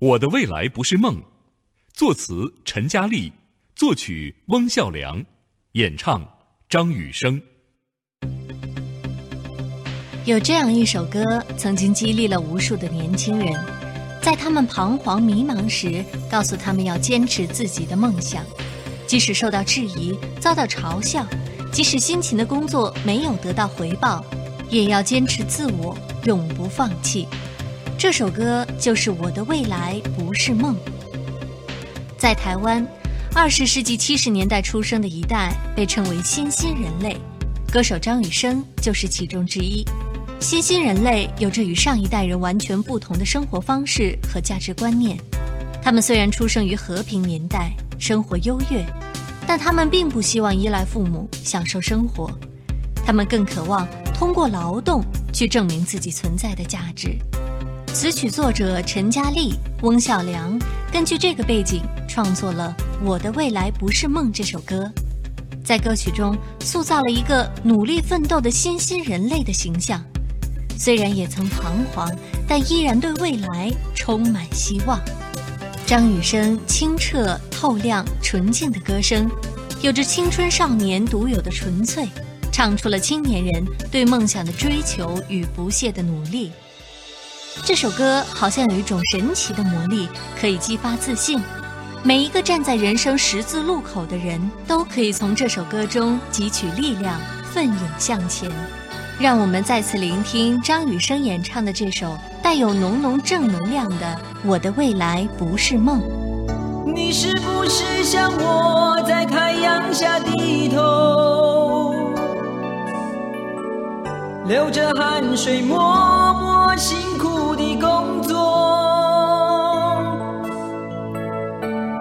我的未来不是梦，作词陈嘉丽，作曲翁孝良，演唱张雨生。有这样一首歌，曾经激励了无数的年轻人，在他们彷徨迷茫时，告诉他们要坚持自己的梦想，即使受到质疑，遭到嘲笑，即使辛勤的工作没有得到回报，也要坚持自我，永不放弃。这首歌就是《我的未来不是梦》。在台湾，20世纪70年代出生的一代被称为新兴人类，歌手张雨生就是其中之一。新兴人类有着与上一代人完全不同的生活方式和价值观念。他们虽然出生于和平年代，生活优越，但他们并不希望依赖父母享受生活，他们更渴望通过劳动去证明自己存在的价值。词曲作者陈嘉丽、翁孝良根据这个背景创作了《我的未来不是梦》这首歌，在歌曲中塑造了一个努力奋斗的新兴人类的形象，虽然也曾彷徨，但依然对未来充满希望。张雨生清澈、透亮、纯净的歌声，有着青春少年独有的纯粹，唱出了青年人对梦想的追求与不懈的努力。这首歌好像有一种神奇的魔力，可以激发自信。每一个站在人生十字路口的人都可以从这首歌中汲取力量，奋勇向前。让我们再次聆听张雨生演唱的这首带有浓浓正能量的《我的未来不是梦》。你是不是像我在太阳下低头，流着汗水默默辛苦的工作？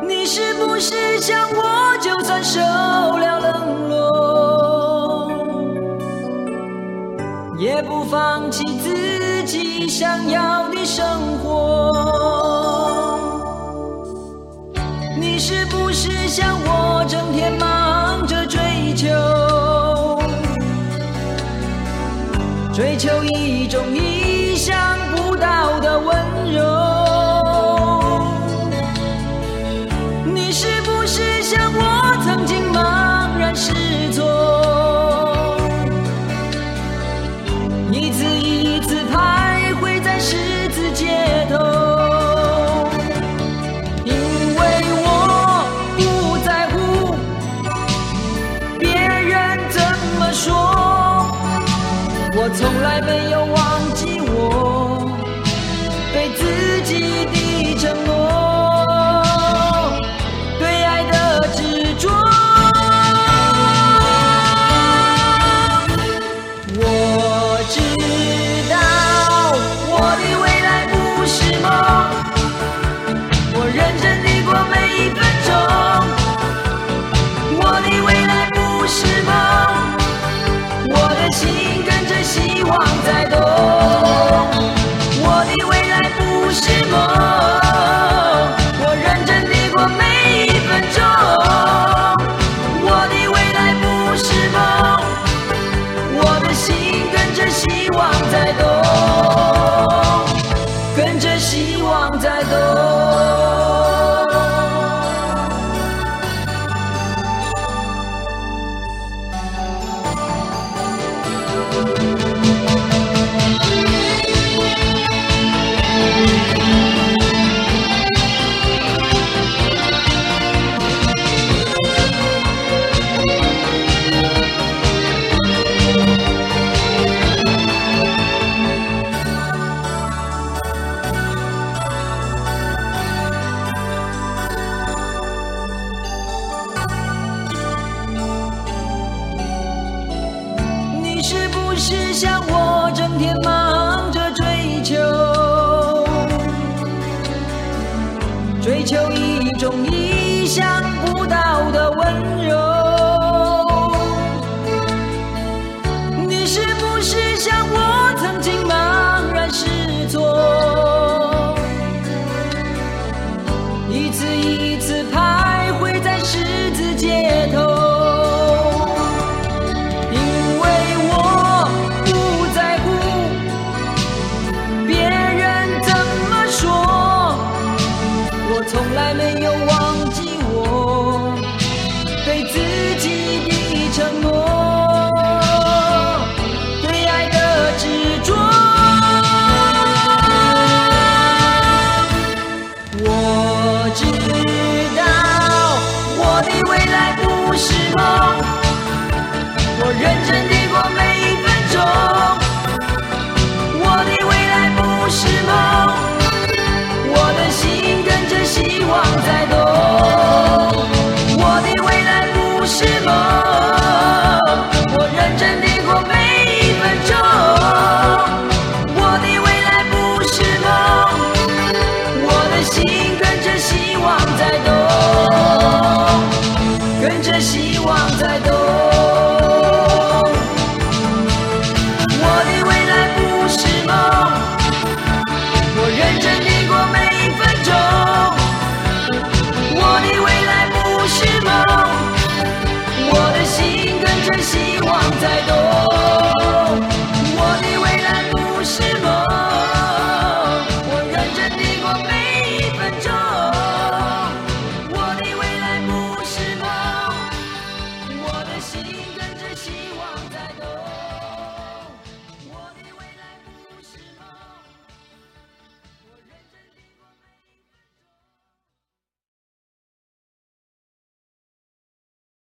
你是不是像我，就算受了冷落，也不放弃自己想要的生活？你是不是像我，整天忙着追求，追求一种意想不到的温柔？你是不是像我，曾经茫然失措，一次一次徘徊在十字街头？因为我不在乎别人怎么说，我从来没有忘记我对自己的承诺，对爱的执着。我知道我的未来不是梦，我认真地过每一分钟。我的未来不是梦，我的心希望在动，我的未来不是梦。